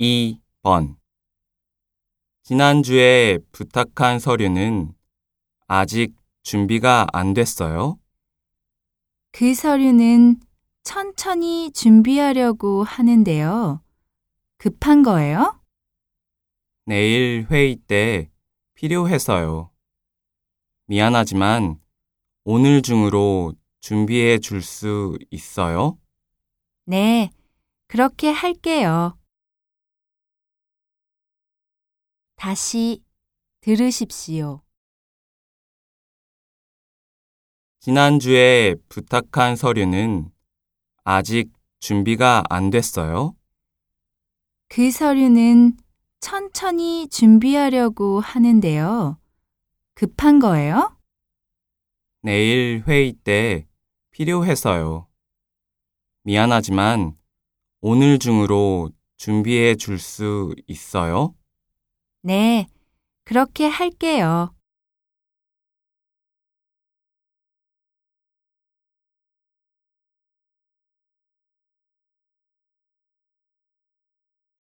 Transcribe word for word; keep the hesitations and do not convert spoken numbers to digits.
이 번. 지난주에 부탁한 서류는 아직 준비가 안 됐어요? 그 서류는 천천히 준비하려고 하는데요. 급한 거예요? 내일 회의 때 필요해서요. 미안하지만 오늘 중으로 준비해 줄 수 있어요? 네, 그렇게 할게요. 다시 들으십시오. 지난주에 부탁한 서류는 아직 준비가 안 됐어요? 그 서류는 천천히 준비하려고 하는데요. 급한 거예요? 내일 회의 때 필요해서요. 미안하지만 오늘 중으로 준비해 줄 수 있어요? 네, 그렇게 할게요.